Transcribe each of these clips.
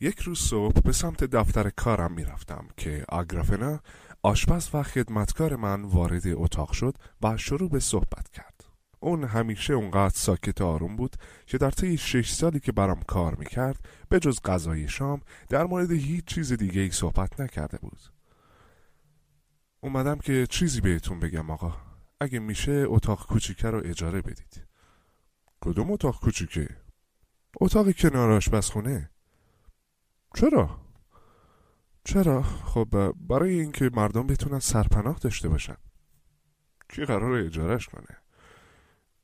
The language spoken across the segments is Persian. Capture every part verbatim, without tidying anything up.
یک روز صبح به سمت دفتر کارم می رفتم که آگرافنا آشپز و خدمتکار من وارد اتاق شد و شروع به صحبت کرد. اون همیشه اونقدر ساکت و آروم بود که در طی شش سالی که برام کار می کرد به جز غذای شام در مورد هیچ چیز دیگه ای صحبت نکرده بود. اومدم که چیزی بهتون بگم آقا، اگه میشه اتاق کوچیکه رو اجاره بدید. کدوم اتاق کوچیکه؟ اتاق کنار آشپزخونه. چرا؟ چرا؟ خب برای اینکه مردم بتونن سرپناه داشته باشن. کی قراره اجارش کنه؟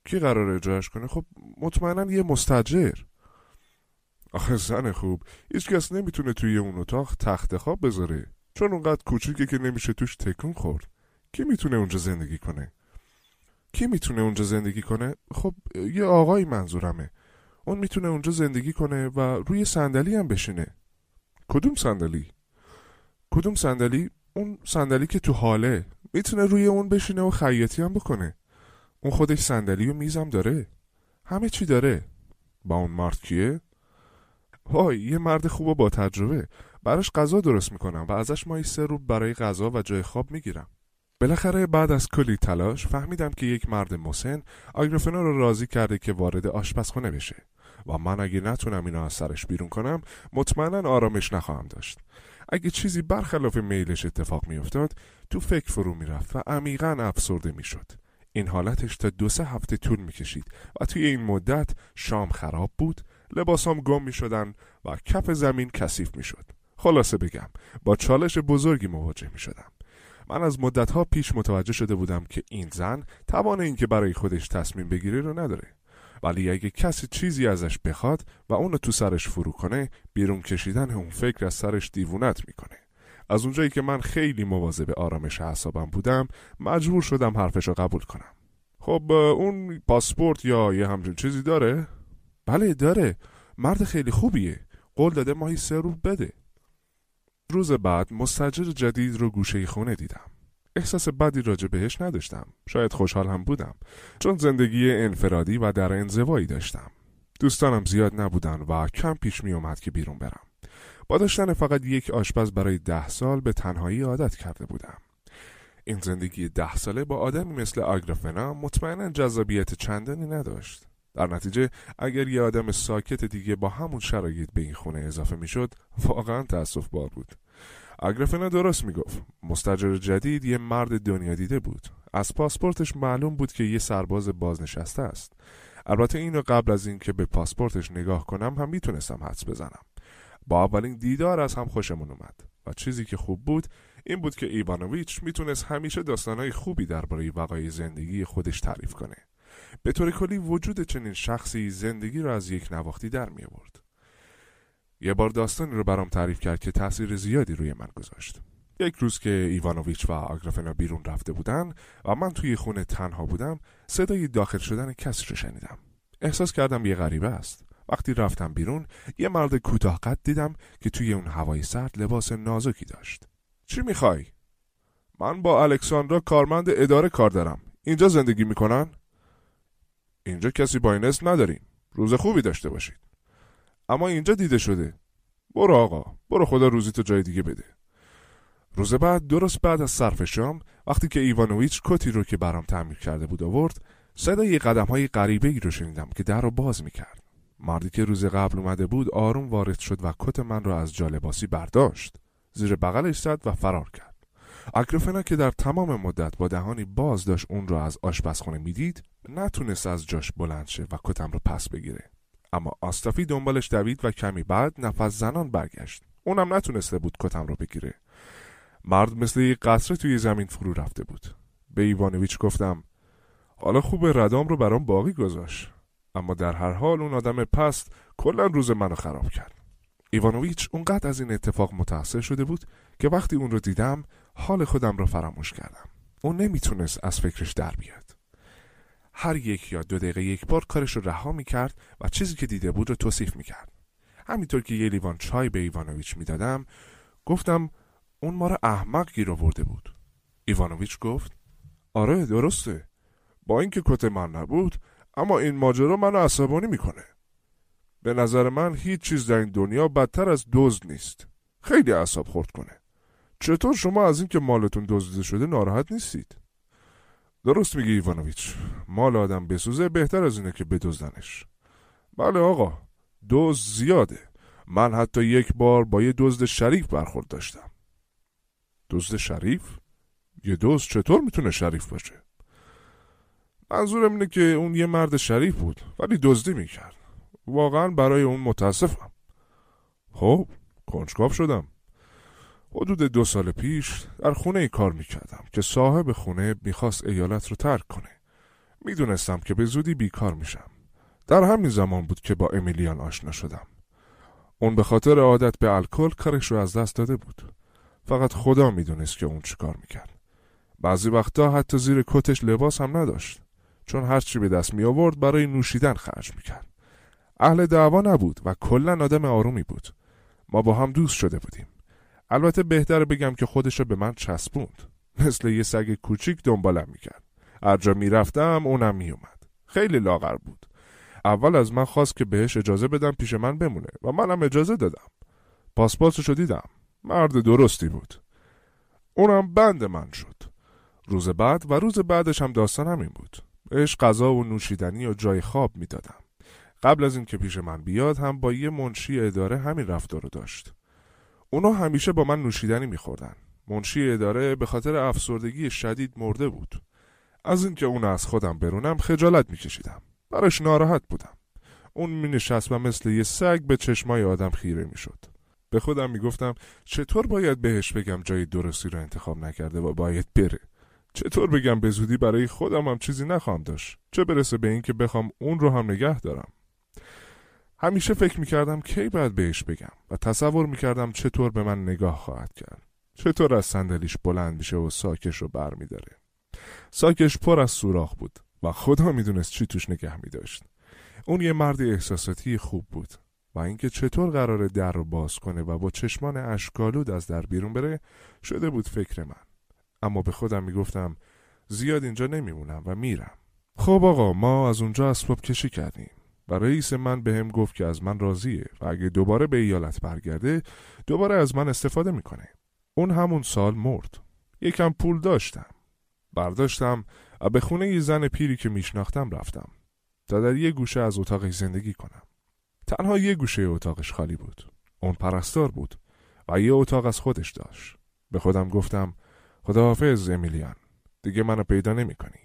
کی قراره اجارش کنه؟ خب مطمئناً یه مستاجر. آخه زن خوب، هیچ کس نمیتونه توی اون اتاق تخت خواب بذاره، چون اونقدر کوچیکه که نمیشه توش تکون خورد. کی میتونه اونجا زندگی کنه؟ کی میتونه اونجا زندگی کنه؟ خب یه آقای منظورمه. اون میتونه اونجا زندگی کنه و روی صندلی هم بشینه. کدوم صندلی؟ کدوم صندلی؟ اون صندلی که تو حاله، میتونه روی اون بشینه و خیاطی هم بکنه. اون خودش صندلی و میزم داره، همه چی داره. با اون مرد کیه؟ وای یه مرد خوب و با تجربه. براش غذا درست میکنم و ازش ماهی سه روب برای غذا و جای خواب میگیرم. بالاخره بعد از کلی تلاش فهمیدم که یک مرد مسن آگرافنا رو راضی کرده که وارد آشپزخونه بشه و من اگه نتونم اینا از سرش بیرون کنم مطمئنا آرامش نخواهم داشت. اگه چیزی برخلاف میلش اتفاق میافتاد تو فکر فرو میرفت و عمیقاً افسرده میشد. این حالتش تا دو سه هفته طول میکشید و توی این مدت شام خراب بود، لباسام گم میشدن و کف زمین کثیف میشد. خلاصه بگم با چالش بزرگی مواجه میشدم. من از مدت‌ها پیش متوجه شده بودم که این زن توان این که برای خودش تصمیم بگیری رو نداره، ولی اگه کسی چیزی ازش بخواد و اون رو تو سرش فرو کنه، بیرون کشیدن اون فکر از سرش دیوونت میکنه. از اونجایی که من خیلی مواظب آرامش اعصابم بودم، مجبور شدم حرفش رو قبول کنم. خب اون پاسپورت یا یه همچین چیزی داره؟ بله داره، مرد خیلی خوبیه، قول داده ماهی سه روب بده. روز بعد مستاجر جدید رو گوشه خونه دیدم. احساس بدی راجع بهش نداشتم. شاید خوشحال هم بودم، چون زندگی انفرادی و در انزوایی داشتم. دوستانم زیاد نبودن و کم پیش می اومد که بیرون برم. با داشتن فقط یک آشپز برای ده سال به تنهایی عادت کرده بودم. این زندگی ده ساله با آدمی مثل آگرافنا مطمئنا جذابیت چندانی نداشت. در نتیجه اگر یه آدم ساکت دیگه با همون شرایط به این خونه اضافه میشد واقعا تأسف بار بود. آگرافنا درست میگفت. مستاجر جدید یه مرد دنیا دیده بود. از پاسپورتش معلوم بود که یه سرباز بازنشسته است. البته اینو قبل از این که به پاسپورتش نگاه کنم هم میتونستم حدس بزنم. با اولین دیدار از هم خوشمون اومد و چیزی که خوب بود این بود که ایوانوویچ میتونست همیشه داستانای خوبی درباره وقایع زندگی خودش تعریف کنه. به طور کلی وجود چنین شخصی زندگی را از یک نواختی در می آورد. یه بار داستانی رو برام تعریف کرد که تاثیر زیادی روی من گذاشت. یک روز که ایوانوویچ و آگرافنا بیرون رفته بودن و من توی خونه تنها بودم، صدای داخل شدن کسی رو شنیدم. احساس کردم یه غریبه است. وقتی رفتم بیرون، یه مرد کوتاه قد دیدم که توی اون هوای سرد لباس نازکی داشت. چی می‌خوای؟ من با الکساندرا کارمند اداره کار دارم. اینجا زندگی می‌کنن؟ اینجا کسی با این اسم نداریم. روز خوبی داشته باشید. اما اینجا دیده شده. برو آقا، برو خدا روزی تو جای دیگه بده. روز بعد درست بعد از صرف شام، وقتی که ایوانوویچ کتی رو که برام تعمیر کرده بود آورد، صدای قدم‌های غریبه‌ای رو شنیدم که در رو باز می‌کرد. مردی که روز قبل اومده بود آروم وارد شد و کت من رو از جالباسی برداشت، زیر بغلش زد و فرار کرد. آگرافنا که در تمام مدت با دهانی باز داشت اون رو از آشپزخونه میدید، نتونست از جاش بلند شه و کتم رو پس بگیره. اما آستافی دنبالش دوید و کمی بعد نفس زنان برگشت. اونم نتونسته بود کتم رو بگیره. مرد مثل یک قطره توی زمین فرو رفته بود. به ایوانوویچ گفتم حالا خوب ردام رو برام باقی گذاشت، اما در هر حال اون آدم پست کلا روز منو خراب کرد. ایوانوویچ اونقدر از این اتفاق متأثر شده بود که وقتی اون رو دیدم حال خودم رو فراموش کردم. اون نمیتونست از فکرش در بیاد. هر یک یا دو دقیقه یک بار کارش رو رها میکرد و چیزی که دیده بود رو توصیف میکرد. همینطور که یه لیوان چای به ایوانوویچ میدادم، گفتم اون ما رو احمق گیر آورده بود. ایوانوویچ گفت آره درسته، با اینکه کت من نبود، اما این ماجرا منو عصبانی میکنه. به نظر من هیچ چیز در این دنیا بدتر از دزد نیست. خیلی اعصاب خورد کنه. چطور شما از این که مالتون دزدیده شده ناراحت نیستید؟ درست میگی ایوانویچ. مال آدم بسوزه بهتر از اینه که بدزدنش. بله آقا، دزد زیاده. من حتی یک بار با یه دزد شریف برخورد داشتم. دزد شریف؟ یه دزد چطور میتونه شریف باشه؟ منظورم اینه که اون یه مرد شریف بود ولی دزدی میکرد. واقعا برای اون متاسفم. خب کنجکاو شدم. حدود دو سال پیش در خونه ای کار میکردم که صاحب خونه میخواست ایالت رو ترک کنه. میدونستم که به زودی بیکار میشم. در همین زمان بود که با امیلیان آشنا شدم. اون به خاطر عادت به الکل کارش رو از دست داده بود. فقط خدا میدونست که اون چی کار میکرد. بعضی وقتا حتی زیر کتش لباس هم نداشت، چون هرچی به دست می آورد برای نوشیدن خرج میکرد. اهل دعوا نبود و کلا آدم آرومی بود. ما با هم دوست شده بودیم. البته بهتر بگم که خودش رو به من چسبوند. مثل یه سگ کوچیک دنبالم میکرد. هر جا میرفتم اونم میومد. خیلی لاغر بود. اول از من خواست که بهش اجازه بدم پیش من بمونه و منم اجازه دادم. پاسپورتش رو دیدم. مرد درستی بود. اونم بند من شد. روز بعد و روز بعدش هم داستان همین بود. بهش غذا و نوشیدنی و جای خواب میدادم. قبل از این که پیش من بیاد هم با یه منشی اداره همین رفتار رو داشت. اونا همیشه با من نوشیدنی میخوردن. منشی اداره به خاطر افسردگی شدید مرده بود. از اینکه اون از خودم برونم خجالت میکشیدم. براش ناراحت بودم. اون مینشست و مثل یه سگ به چشمای آدم خیره میشد. به خودم میگفتم چطور باید بهش بگم جای درستی رو انتخاب نکرده و باید بره. چطور بگم به زودی برای خودم هم چیزی نخواهم داشت، چه برسه به این که بخوام اون رو هم نگه دارم. همیشه فکر میکردم کی باید بهش بگم و تصور میکردم چطور به من نگاه خواهد کرد، چطور از صندلیش بلند میشه و ساکش رو بر میداره. ساکش پر از سوراخ بود و خدا میدونست چی توش نگه میداشت. اون یه مرد احساساتی خوب بود و اینکه چطور قراره در رو باز کنه و با چشمان اشک‌آلود از در بیرون بره شده بود فکر من. اما به خودم میگفتم زیاد اینجا نمیمونم و میرم. خب آقا، ما از اونجا اسباب کشی کردیم و رئیس من به هم گفت که از من راضیه و اگه دوباره به ایالت برگرده دوباره از من استفاده میکنه. اون همون سال مرد. یکم پول داشتم. برداشتم و به خونه یه زن پیری که میشناختم رفتم تا در یه گوشه از اتاقش زندگی کنم. تنها یه گوشه اتاقش خالی بود. اون پرستار بود و یه اتاق از خودش داشت. به خودم گفتم خداحافظ امیلیان، دیگه منو پیدا نمی کنی.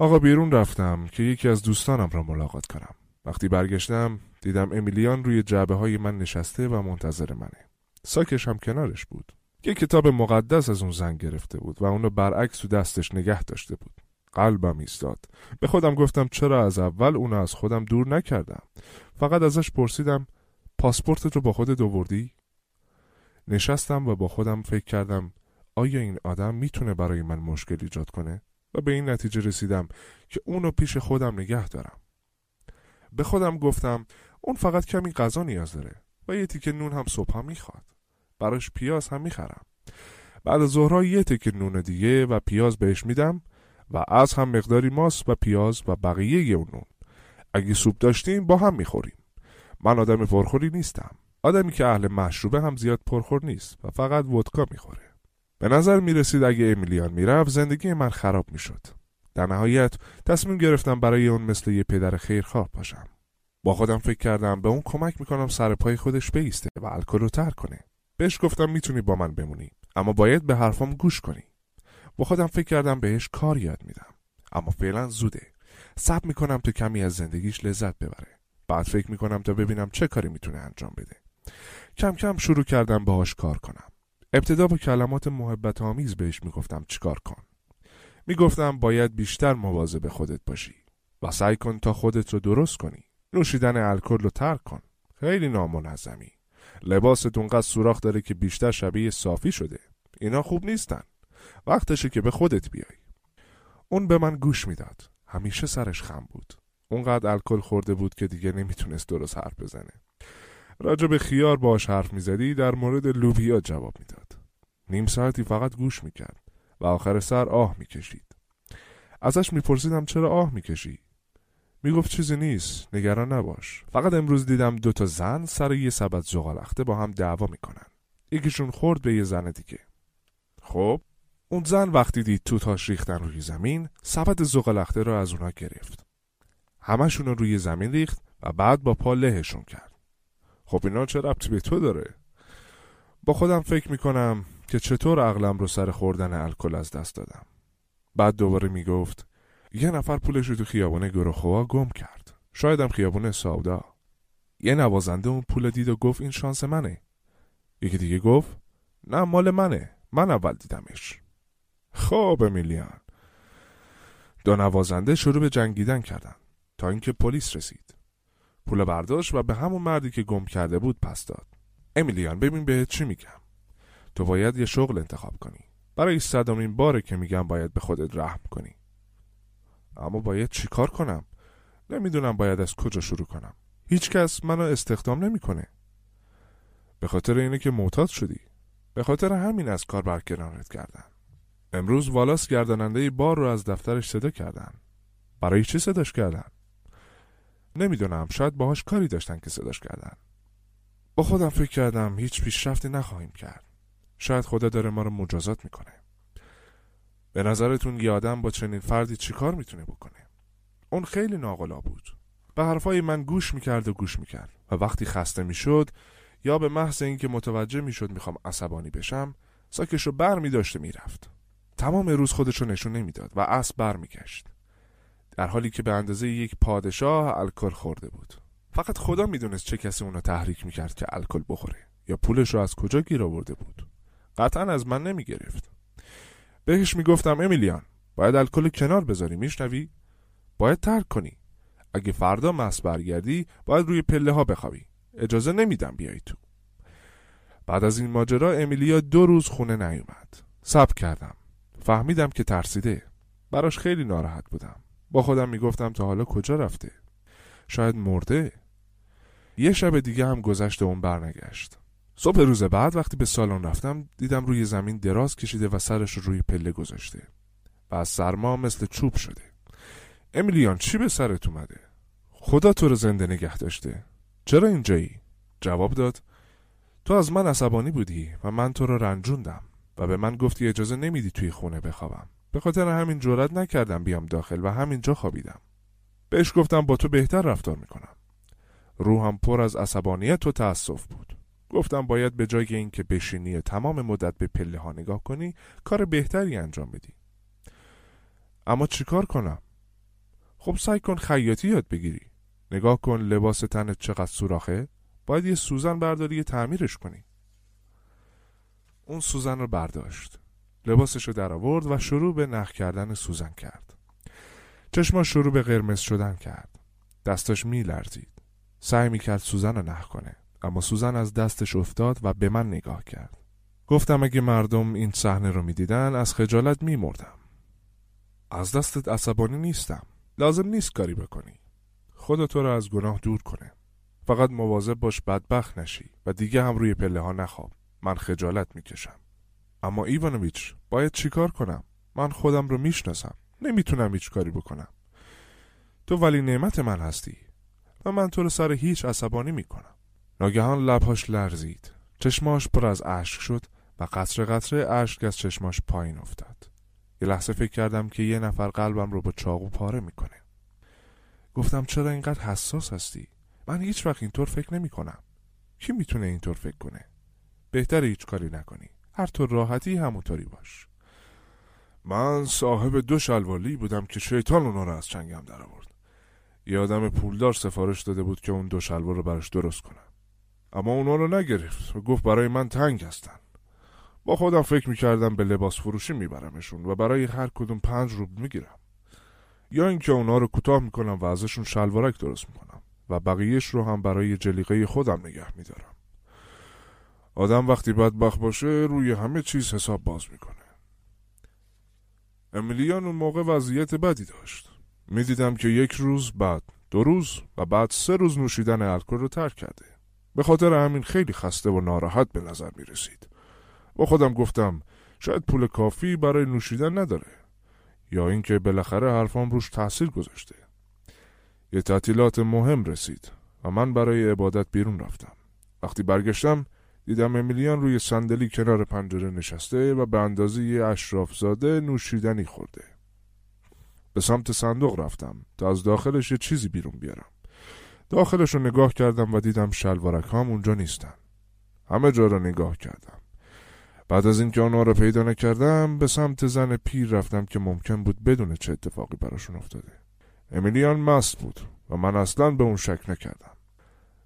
آقا بیرون رفتم که یکی از دوستانم را ملاقات کنم. وقتی برگشتم دیدم امیلیان روی جعبه های من نشسته و منتظر منه. ساکش هم کنارش بود. یه کتاب مقدس از اون زن گرفته بود و اونو برعکس تو دستش نگه داشته بود. قلبم ایستاد. به خودم گفتم چرا از اول اونو از خودم دور نکردم؟ فقط ازش پرسیدم پاسپورتت رو با خودت آوردی؟ نشستم و با خودم فکر کردم آیا این آدم میتونه برای من مشکل ایجاد کنه؟ و به این نتیجه رسیدم که اونو پیش خودم نگه دارم. به خودم گفتم اون فقط کمی غذا نیاز داره و یه تیکه نون هم صبح هم میخواد. براش پیاز هم میخرم. بعد از ظهرها یه تیکه نون دیگه و پیاز بهش میدم و از هم مقداری ماست و پیاز و بقیه یه نون. اگه سوپ داشتیم با هم میخوریم. من آدم پرخوری نیستم. آدمی که اهل مشروبه هم زیاد پرخور نیست و فقط ودکا میخوره. به نظر می رسید اگه امیلیان می رفت زندگی من خراب می شد. در نهایت تصمیم گرفتم برای اون مثل یه پدر خیرخواه باشم. با خودم فکر کردم به اون کمک می کنم سر پای خودش بیسته و الکل رو ترک کنه. بهش گفتم می تونی با من بمونی اما باید به حرفام گوش کنی. با خودم فکر کردم بهش کار یاد میدم اما فعلا زوده. صبر می کنم تا کمی از زندگیش لذت ببره. بعد فکر می کنم تا ببینم چه کاری می تونه انجام بده. کم کم شروع کردم باهاش کار کنم. ابتدا با کلمات محبت آمیز بهش میگفتم چیکار کن. میگفتم باید بیشتر مواظب خودت باشی و سعی کن تا خودت رو درست کنی. نوشیدن الکل رو ترک کن. خیلی نامنظمی. لباست اونقدر سوراخ داره که بیشتر شبیه صافی شده. اینا خوب نیستن. وقتشه که به خودت بیای. اون به من گوش میداد. همیشه سرش خم بود. اونقدر الکل خورده بود که دیگه نمیتونست درست حرف بزنه. راجع به خیار باش حرف میزدی، در مورد لوبیا جواب میداد. نیم ساعتی فقط گوش میکرد و آخر سر آه میکشید. ازش میپرسیدم چرا آه میکشی؟ میگفت چیزی نیست، نگران نباش. فقط امروز دیدم دو تا زن سر یه سبد ذغالخته با هم دعوا میکنن. یکیشون خورد به یه زن دیگه. خب اون زن وقتی دید توت‌هاش ریختن روی زمین، سبد ذغالخته رو از اونها گرفت. همشون رو روی زمین ریخت و بعد با پا لهشون کرد. خب اینا چه ربطی به تو داره؟ با خودم فکر میکنم که چطور عقلم رو سر خوردن الکل از دست دادم. بعد دوباره میگفت یه نفر پولش رو تو خیابون گروخوا گم کرد. شایدم خیابون ساودا. یه نوازنده اون پول دید و گفت این شانس منه. یکی دیگه گفت نه مال منه. من اول دیدمش. خب امیلیان. دو نوازنده شروع به جنگیدن کردن تا اینکه پلیس رسید. پول برداشت و به همون مردی که گم کرده بود پس داد. امیلیان ببین بهت چی میگم. تو باید یه شغل انتخاب کنی. برای صدامین باره که میگم باید به خودت رحم کنی. اما باید چیکار کنم؟ نمیدونم باید از کجا شروع کنم. هیچ کس منو استخدام نمیکنه. به خاطر اینه که معتاد شدی. به خاطر همین از کار برکنارت کردن. امروز والاس گرداننده بار رو از دفترش صدا کردن. برای چی صداش کردن؟ نمیدونم، شاید باهاش کاری داشتن که صداش کردن. با خودم فکر کردم هیچ پیشرفتی نخواهیم کرد. شاید خدا داره ما رو مجازات میکنه. به نظرتون یه آدم با چنین فردی چی کار میتونه بکنه؟ اون خیلی ناقلا بود. به حرفای من گوش میکرد و گوش میکرد و وقتی خسته میشد یا به محض اینکه متوجه میشد میخوام عصبانی بشم، ساکش رو بر میداشت و میرفت. تمام روز خودش رو نشون نمیداد و اسب بر میگشت. در حالی که به اندازه یک پادشاه الکل خورده بود. فقط خدا میدونست چه کسی اون رو تحریک میکرد که الکل بخوره یا پولش رو از کجا گیر آورده بود. قطعا از من نمیگرفت. بهش میگفتم امیلیان باید الکل کنار بذاری، میشنوی؟ باید ترک کنی. اگه فردا مست برگردی باید روی پله ها بخوابی. اجازه نمیدم بیای تو. بعد از این ماجرا امیلیا دو روز خونه نیومد. صبر کردم. فهمیدم که ترسیده. براش خیلی ناراحت بودم. با خودم میگفتم تا حالا کجا رفته؟ شاید مرده. یه شب دیگه هم گذشت و اون برنگشت. صبح روز بعد وقتی به سالن رفتم دیدم روی زمین دراز کشیده و سرش رو روی پله گذاشته و از سرما مثل چوب شده. امیلیان چی به سرت اومده؟ خدا تو رو زنده نگه داشته. چرا اینجایی؟ جواب داد تو از من عصبانی بودی و من تو رو رنجوندم و به من گفتی اجازه نمیدی توی خونه بخوابم. به خاطر همین جرئت نکردم بیام داخل و همینجا خوابیدم. بهش گفتم با تو بهتر رفتار میکنم. روحم پر از عصبانیت و تأسف بود. گفتم باید به جای این که بشینی تمام مدت به پله ها نگاه کنی کار بهتری انجام بدی. اما چیکار کنم؟ خب سعی کن خیاطی یاد بگیری. نگاه کن لباس تنت چقدر سوراخه، باید یه سوزن برداری تعمیرش کنی. اون سوزن رو برداشت، لباسش رو در آورد و شروع به نخ کردن سوزن کرد. چشماش شروع به قرمز شدن کرد. دستش می لرزید. سعی می کرد سوزن رو نخ کنه، اما سوزن از دستش افتاد و به من نگاه کرد. گفتم اگه مردم این صحنه رو می دیدن از خجالت می مردم. از دستت عصبانی نیستم. لازم نیست کاری بکنی. خدا تو رو از گناه دور کنه. فقط مواظب باش بدبخت نشی و دیگه هم روی پله ها نخواب. من خجالت می کشم. اما ایوانویچ باید چیکار کنم؟ من خودم رو میشناسم. نمیتونم هیچ کاری بکنم. تو ولی نعمت من هستی و من تو رو سر هیچ عصبانی میکنم. ناگهان لبهاش لرزید. چشماش پر از اشک شد و قطره قطره اشک از چشماش پایین افتاد. یه لحظه فکر کردم که یه نفر قلبم رو با چاقو پاره میکنه. گفتم چرا اینقدر حساس هستی؟ من هیچ وقت اینطور فکر نمیکنم. کی میتونه اینطور فکر کنه؟ بهتره هیچ کاری نکنی. هر طور راحتی همونطوری باش. من صاحب دو شلوالی بودم که شیطان اونا رو از چنگم در آورد. یه آدم پولدار سفارش داده بود که اون دو شلوار رو براش درست کنه. اما اونا رو نگرفت و گفت برای من تنگ هستن. با خودم فکر میکردم به لباس فروشی میبرمشون و برای هر کدوم پنج روبل میگیرم. یا اینکه اونا رو کوتاه میکنم و ازشون شلوارک درست میکنم و بقیهش رو هم برای جلیقه خودم نگه میدارم. آدم وقتی بدبخت باشه روی همه چیز حساب باز میکنه. امیلیان اون موقع وضعیت بدی داشت. میدیدم که یک روز بعد دو روز و بعد سه روز نوشیدن الکل رو ترک کرده. به خاطر همین خیلی خسته و ناراحت به نظر میرسید. با خودم گفتم شاید پول کافی برای نوشیدن نداره یا اینکه بالاخره حرفام روش تاثیر گذاشته. یه تعطیلات مهم رسید و من برای عبادت بیرون رفتم. وقتی برگشتم دیدم امیلیان روی صندلی کنار پنجره نشسته و به اندازه یه اشرافزاده نوشیدنی خورده. به سمت صندوق رفتم تا از داخلش یه چیزی بیرون بیارم. داخلش رو نگاه کردم و دیدم شلوارک هام اونجا نیستن. همه جا رو نگاه کردم. بعد از اینکه آنها رو پیدا نکردم به سمت زن پیر رفتم که ممکن بود بدون چه اتفاقی براشون افتاده. امیلیان مست بود و من اصلا به اون شک نکردم.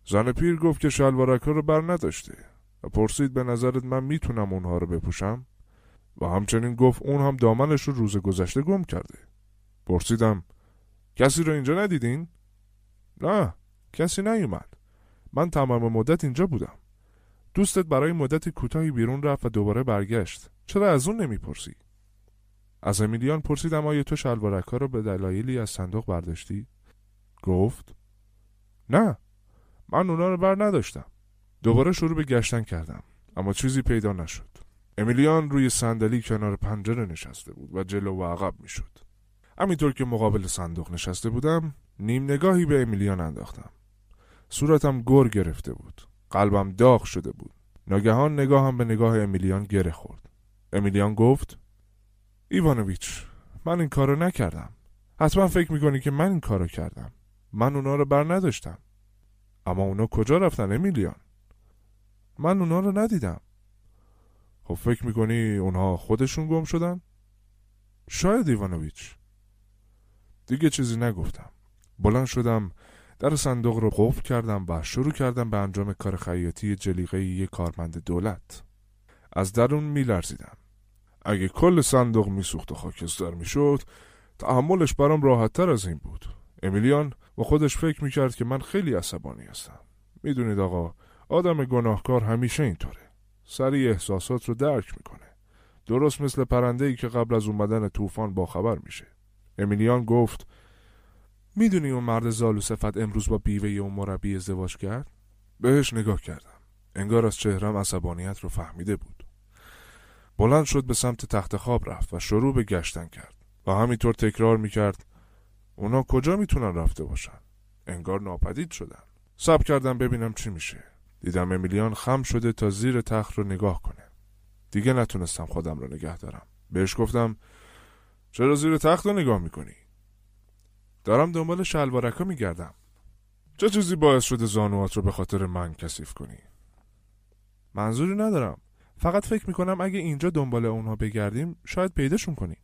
زن پیر گفت که شلوارک ها رو بر نداشته و پرسید به نظرت من میتونم اونها رو بپوشم؟ و همچنین گفت اون هم دامنش رو روز گذشته گم کرده. پرسیدم کسی رو اینجا ندیدین؟ نه، کسی نیومد. من تمام مدت اینجا بودم. دوستت برای مدت کوتاهی بیرون رفت و دوباره برگشت. چرا از اون نمیپرسی؟ از امیلیان پرسیدم آیا تو شلوارک ها رو به دلایلی از صندوق برداشتی؟ گفت نه، من اونا رو بر نداشتم. دوباره شروع به گشتن کردم اما چیزی پیدا نشد. امیلیان روی صندلی کنار پنجره نشسته بود و جلو و عقب میشد. همینطور که مقابل صندوق نشسته بودم نیم نگاهی به امیلیان انداختم. صورتم گر گرفته بود. قلبم داغ شده بود. ناگهان نگاهم به نگاه امیلیان گره خورد. امیلیان گفت ایوانویچ، من این کارو نکردم. حتما فکر میکنی که من این کارو کردم. من اونا رو بر نداشتم. اما اونا کجا رفتن امیلیان؟ من اونا رو ندیدم. خب فکر میکنی اونها خودشون گم شدن؟ شاید ایوانویچ. دیگه چیزی نگفتم. بلند شدم، در صندوق رو قفل کردم و شروع کردم به انجام کار خیاطی جلیقه یک کارمند دولت. از درون میلرزیدم. اگه کل صندوق میسوخت و خاکستر میشد تحملش برام راحت‌تر از این بود. امیلیان و خودش فکر میکرد که من خیلی عصبانی هستم. میدونید آقا، آدم گناهکار همیشه اینطوره. سریع احساسات رو درک میکنه. درست مثل پرنده‌ای که قبل از اومدن طوفان باخبر میشه. امیلیان گفت میدونی اون مرد زالو صفت امروز با بیوه اون مربی ازدواج کرد؟ بهش نگاه کردم. انگار از چهرم عصبانیت رو فهمیده بود. بلند شد به سمت تخت خواب رفت و شروع به گشتن کرد و همینطور تکرار میکرد اونا کجا میتونن رفته باشن؟ انگار ناپدید شدن. صبر کردم ببینم چی میشه. دیدم امیلیان خم شده تا زیر تخت رو نگاه کنه. دیگه نتونستم خودم رو نگه دارم. بهش گفتم چرا زیر تخت رو نگاه میکنی؟ دارم دنبال شلوارکا میگردم. چه چیزی باعث شده زانوات رو به خاطر من کثیف کنی؟ منظوری ندارم. فقط فکر میکنم اگه اینجا دنبال اونها بگردیم شاید پیداشون کنی.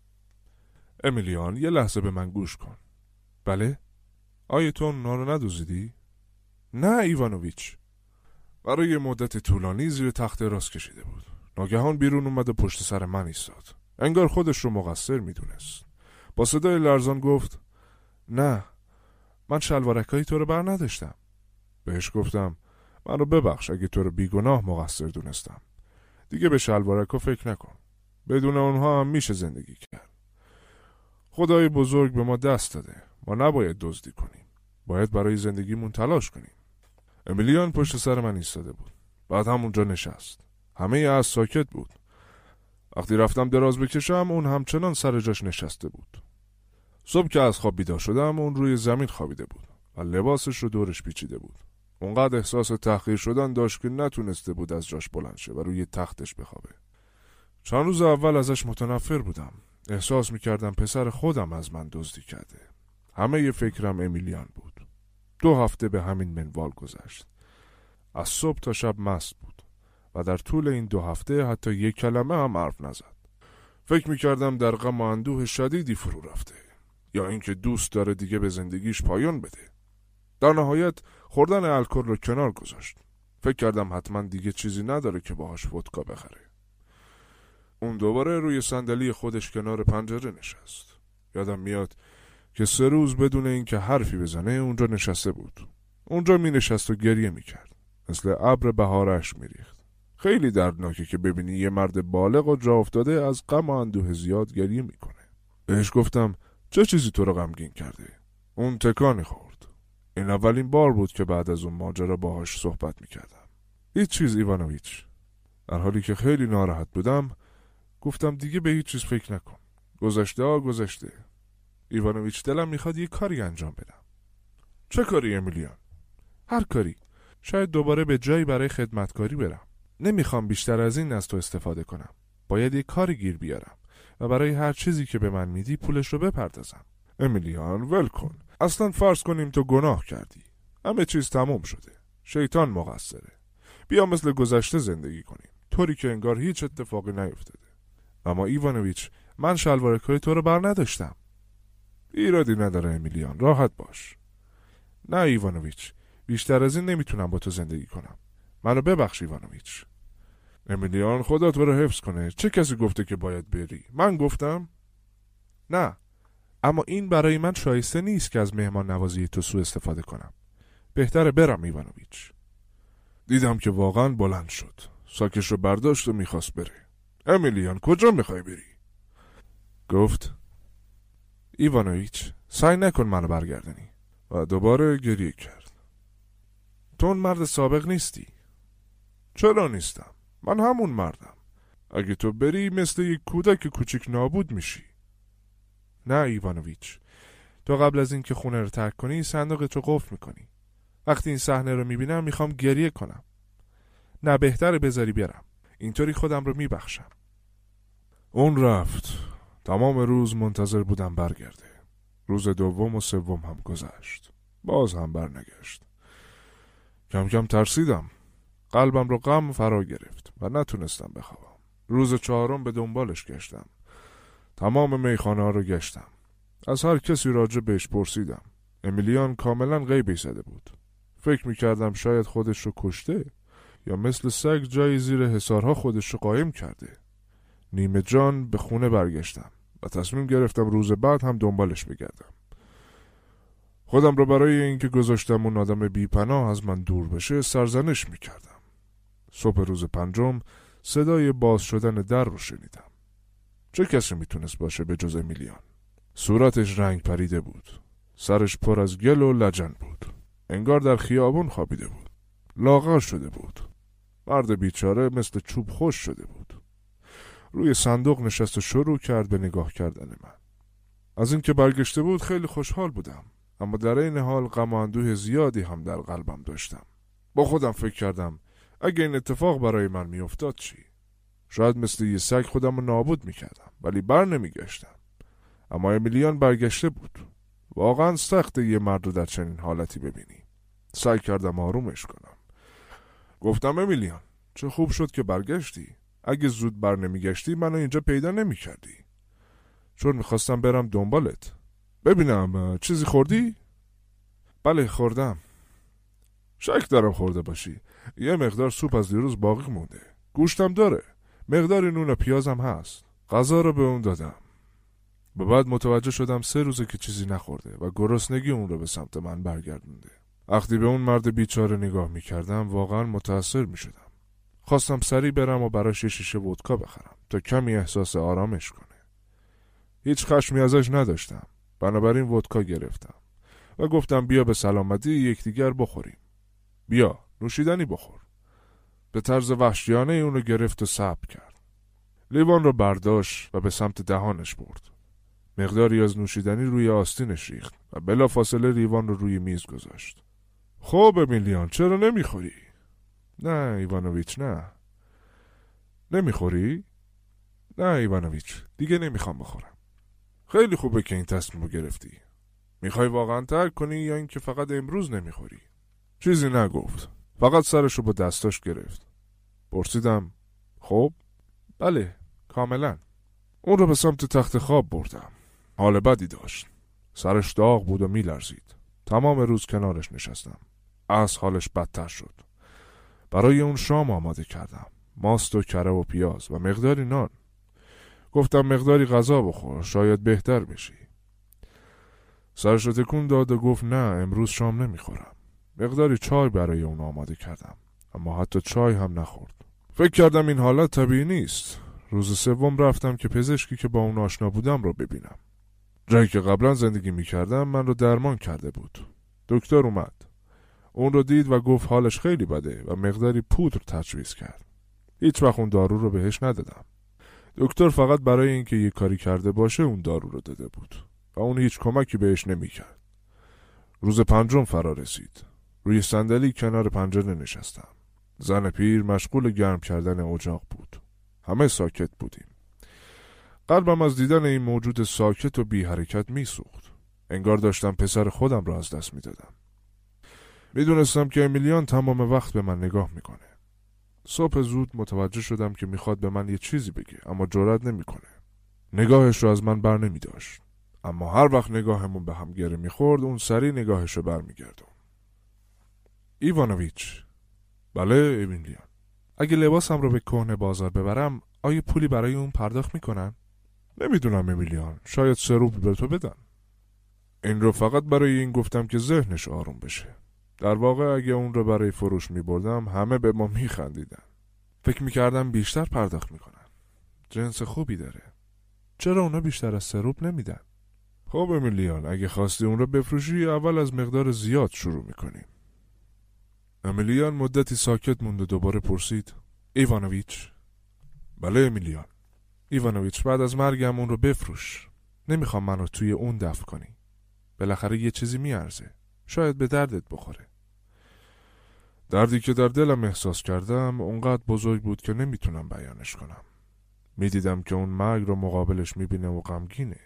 امیلیان یه لحظه به من گوش کن. بله؟ آیا تو اونها رو ندزدیدی؟ نه ایوانویچ. برای یه مدت طولانی زیر تخت راست کشیده بود. ناگهان بیرون اومد و پشت سر من ایستاد. انگار خودش رو مقصر میدونست. با صدای لرزان گفت نه، من شلوارکای تو رو بر نداشتم. بهش گفتم من رو ببخش اگه تو رو بیگناه مقصر دونستم. دیگه به شلوارکا فکر نکن. بدون اونها هم میشه زندگی کرد. خدای بزرگ به ما دست داده. ما نباید دزدی کنیم. باید برای زندگیمون تلاش کنیم. امیلیان پشت سر من ایستاده بود. بعد هم اونجا نشست. همه از ساکت بود. وقتی رفتم دراز بکشم اون همچنان سر جاش نشسته بود. صبح که از خواب بیدار شدم اون روی زمین خوابیده بود و لباسش رو دورش پیچیده بود. اونقدر احساس تحقیر شدن داشت که نتونسته بود از جاش بلند شه و روی تختش بخوابه. چند روز اول ازش متنفر بودم. احساس میکردم پسر خودم از من دزدی کرده. همه ی فکرم امیلیان بود. دو هفته به همین منوال گذشت. از صبح تا شب مست بود و در طول این دو هفته حتی یک کلمه هم حرف نزد. فکر میکردم در غم و اندوه شدیدی فرو رفته یا اینکه دوست داره دیگه به زندگیش پایان بده. در نهایت خوردن الکل رو کنار گذاشت. فکر کردم حتما دیگه چیزی نداره که باهاش ودکا بخره. اون دوباره روی صندلی خودش کنار پنجره نشست. یادم میاد که سه روز بدون اینکه حرفی بزنه اونجا نشسته بود. اونجا می نشست و گریه می کرد. مثل ابر بهارش می ریخت. خیلی دردناکه که ببینی یه مرد بالغ و جا افتاده از غم و اندوه زیاد گریه می کنه. بهش گفتم چه چیزی تو رو غمگین کرده؟ اون تکانی خورد. این اولین بار بود که بعد از اون ماجرا باهاش صحبت میکردم. هیچ چیز ایوانویچ. در حالی که خیلی ناراحت بودم گفتم دیگه به هیچ چیز فکر نکن. گذشته ها گذشته. ایوانویچ، دلم میخواد یه کاری انجام بدم. چه کاری امیلیان؟ هر کاری. شاید دوباره به جایی برای خدمتکاری برم. نمیخوام بیشتر از این از تو استفاده کنم. باید یک کاری گیر بیارم و برای هر چیزی که به من میدی پولش رو بپردازم. امیلیان ول کن. اصلا فرض کنیم تو گناه کردی. همه چیز تموم شده. شیطان مقصره. بیا مثل گذشته زندگی کنیم. طوری که انگار هیچ اتفاقی نیفتاده. اما ایوانویچ، من شلوارکای تو رو بر نداشتم. ایرادی نداره امیلیان، راحت باش. نه ایوانویچ، بیشتر از این نمیتونم با تو زندگی کنم. منو ببخش ایوانویچ. امیلیان، خدا تو رو حفظ کنه. چه کسی گفته که باید بری؟ من گفتم؟ نه. اما این برای من شایسته نیست که از مهمان نوازی تو سوء استفاده کنم. بهتره برم ایوانویچ. دیدم که واقعا بلند شد. ساکش رو برداشت و میخواست بره. امیلیان، کجا میخوای بری؟ گفت ایوانویچ، سعی نکن منو برگردنی. و دوباره گریه کرد. تو اون مرد سابق نیستی. چرا نیستم؟ من همون مردم. اگه تو بری مثل یک کودک کوچیک نابود میشی. نه ایوانویچ، تو قبل از این که خونه رو ترک کنی صندوقت رو قفل میکنی. وقتی این صحنه رو میبینم میخوام گریه کنم. نه، بهتره بذاری برم. اینطوری خودم رو میبخشم. اون رفت. تمام روز منتظر بودم برگرده. روز دوم و سوم هم گذشت. باز هم برنگشت. کم کم ترسیدم. قلبم رو غم فرا گرفت و نتونستم بخوابم. روز چهارم به دنبالش گشتم. تمام میخانه ها رو گشتم. از هر کسی راجع بهش پرسیدم. امیلیان کاملا غیبی زده بود. فکر میکردم شاید خودش رو کشته یا مثل سگ جایی زیر حصارها خودش رو قایم کرده. نیمه جان به خونه برگشتم و تصمیم گرفتم روز بعد هم دنبالش بگردم. خودم رو برای اینکه گذاشتم اون آدم بیپناه از من دور بشه سرزنش میکردم. صبح روز پنجم صدای باز شدن در رو شنیدم. چه کسی میتونست باشه به جز امیلیان؟ صورتش رنگ پریده بود. سرش پر از گل و لجن بود. انگار در خیابون خوابیده بود. لاغر شده بود. مرد بیچاره مثل چوب خشک شده بود. روی صندوق نشست و شروع کرد به نگاه کردن من. از اینکه برگشته بود خیلی خوشحال بودم، اما در این حال غم و اندوه زیادی هم در قلبم داشتم. با خودم فکر کردم اگه این اتفاق برای من میافتاد چی؟ شاید مثل یه سگ خودم رو نابود میکردم، ولی بر نمیگشتم. اما امیلیان برگشته بود. واقعا سخته یه مرد رو در چنین حالتی ببینی. سعی کردم آرومش کنم. گفتم امیلیان، چه خوب شد که برگشتی. اگه زود بر نمیگشتی منو اینجا پیدا نمیکردی. چون میخواستم برم دنبالت ببینم چیزی خوردی؟ بله خوردم. شک دارم خورده باشی. یه مقدار سوپ از دیروز باقی مونده. گوشتم داره. مقدار نون و پیازم هست. غذا رو به اون دادم. به بعد متوجه شدم سه روزه که چیزی نخورده و گرسنگی اون رو به سمت من برگردونده. وقتی به اون مرد بیچاره نگاه میکردم واقعا متاثر میشدم. خواستم سریع برم و براش یه شیشه ودکا بخرم تا کمی احساس آرامش کنه. هیچ خشمی ازش نداشتم. بنابراین ودکا گرفتم و گفتم بیا به سلامتی یکدیگر بخوریم. بیا نوشیدنی بخور. به طرز وحشیانه اونو گرفت و صب کرد. لیوان رو برداشت و به سمت دهانش برد. مقداری از نوشیدنی روی آستینش ریخت و بلافاصله لیوان رو روی میز گذاشت. خب امیلیان، چرا نمیخوری؟ نه ایوانویچ، نه. نمیخوری؟ نه ایوانویچ، دیگه نمیخوام بخورم. خیلی خوبه که این تصمیمو گرفتی. میخوای واقعا ترک کنی یا اینکه فقط امروز نمیخوری؟ چیزی نگفت. فقط سرشو با دستاش گرفت. پرسیدم خب؟ بله، کاملا. اون رو به سمت تخت خواب بردم. حال بدی داشت. سرش داغ بود و میلرزید. تمام روز کنارش نشستم. از حالش بدتر شد. برای اون شام آماده کردم. ماست و کره و پیاز و مقداری نان. گفتم مقداری غذا بخور، شاید بهتر بشی. سرش رو تکون داد و گفت نه، امروز شام نمیخورم. مقداری چای برای اون آماده کردم، اما حتی چای هم نخورد. فکر کردم این حالت طبیعی نیست. روز سوم رفتم که پزشکی که با اون آشنا بودم رو ببینم. جایی که قبلا زندگی میکردم من رو درمان کرده بود. دکتر اومد. اون رو دید و گفت حالش خیلی بده و مقداری پودر تجویز کرد. هیچ وقت اون دارو رو بهش ندادم. دکتر فقط برای اینکه یه کاری کرده باشه اون دارو رو داده بود و اون هیچ کمکی بهش نمیکرد. روز پنجم فرا رسید. روی صندلی کنار پنجره نشستم. زن پیر مشغول گرم کردن اجاق بود. همه ساکت بودیم. قلبم از دیدن این موجود ساکت و بی حرکت می سوخت. انگار داشتم پسر خودم را از دست می دادم. می دونستم که امیلیان تمام وقت به من نگاه می کنه. صبح زود متوجه شدم که می خواد به من یه چیزی بگه اما جرئت نمی کنه. نگاهش رو از من بر نمی داشت. اما هر وقت نگاهمون به هم گره می خورد اون سری نگاهش رو بر می گردم. ایوانویچ. بله امیلیان. اگه لباسم رو به کهنه بازار ببرم آیا پولی برای اون پرداخت میکنن؟ نمیدونم امیلیان، شاید سه روبل به تو بدن. این رو فقط برای این گفتم که ذهنش آروم بشه. در واقع اگه اون رو برای فروش میبردم همه به ما میخندیدن. فکر میکردم بیشتر پرداخت میکنن. جنس خوبی داره. چرا اونا بیشتر از سه روبل نمیدن؟ خب امیلیان، اگه خواستی اون رو بفروشی اول از مقدار زیاد شروع میکنیم. امیلیان مدتی ساکت موند و دوباره پرسید: ایوانویچ؟ بله امیلیان. ایوانویچ، بعد از مرگم اون رو بفروش. نمیخوام منو توی اون دفن کنی. بالاخره یه چیزی میارزه. شاید به دردت بخوره. دردی که در دلم احساس کردم اونقدر بزرگ بود که نمیتونم بیانش کنم. میدیدم که اون مرگ رو مقابلش میبینه و غمگینه.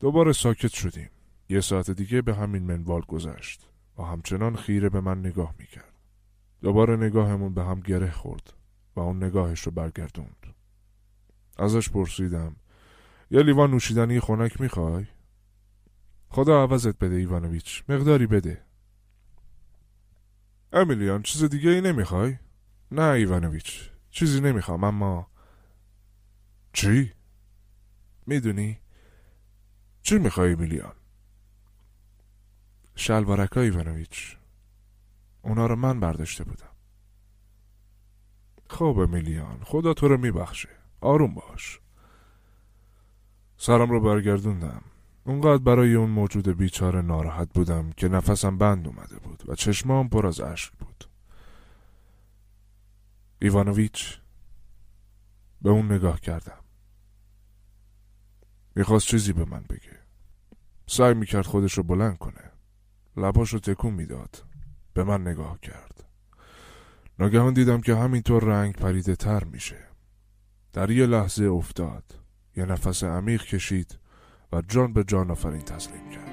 دوباره ساکت شدیم. یه ساعت دیگه به همین منوال گذشت و همچنان خیره به من نگاه میکرد. دوباره نگاهمون به هم گره خورد و اون نگاهش رو برگردوند. ازش پرسیدم: یه لیوان نوشیدنی خنک میخوای؟ خدا عوضت بده ایوانویچ، مقداری بده. امیلیان، چیز دیگه ای نمیخوای؟ نه ایوانویچ، چیزی نمیخوام. اما چی؟ میدونی؟ چی میخوای امیلیان؟ شلوارک های ایوانویچ. اونا رو من برداشته بودم. خب امیلیان، خدا تو رو میبخشه. آروم باش. سرم رو برگردوندم. اونقدر برای اون موجود بیچاره ناراحت بودم که نفسم بند اومده بود و چشمام پر از اشک بود. ایوانویچ. به اون نگاه کردم. میخواست چیزی به من بگه. سعی میکرد خودش رو بلند کنه. لباش رو تکون میداد. به من نگاه کرد. ناگهان دیدم که همینطور رنگ پریده تر میشه. در یه لحظه افتاد، یه نفس عمیق کشید و جان به جان آفرین تسلیم کرد.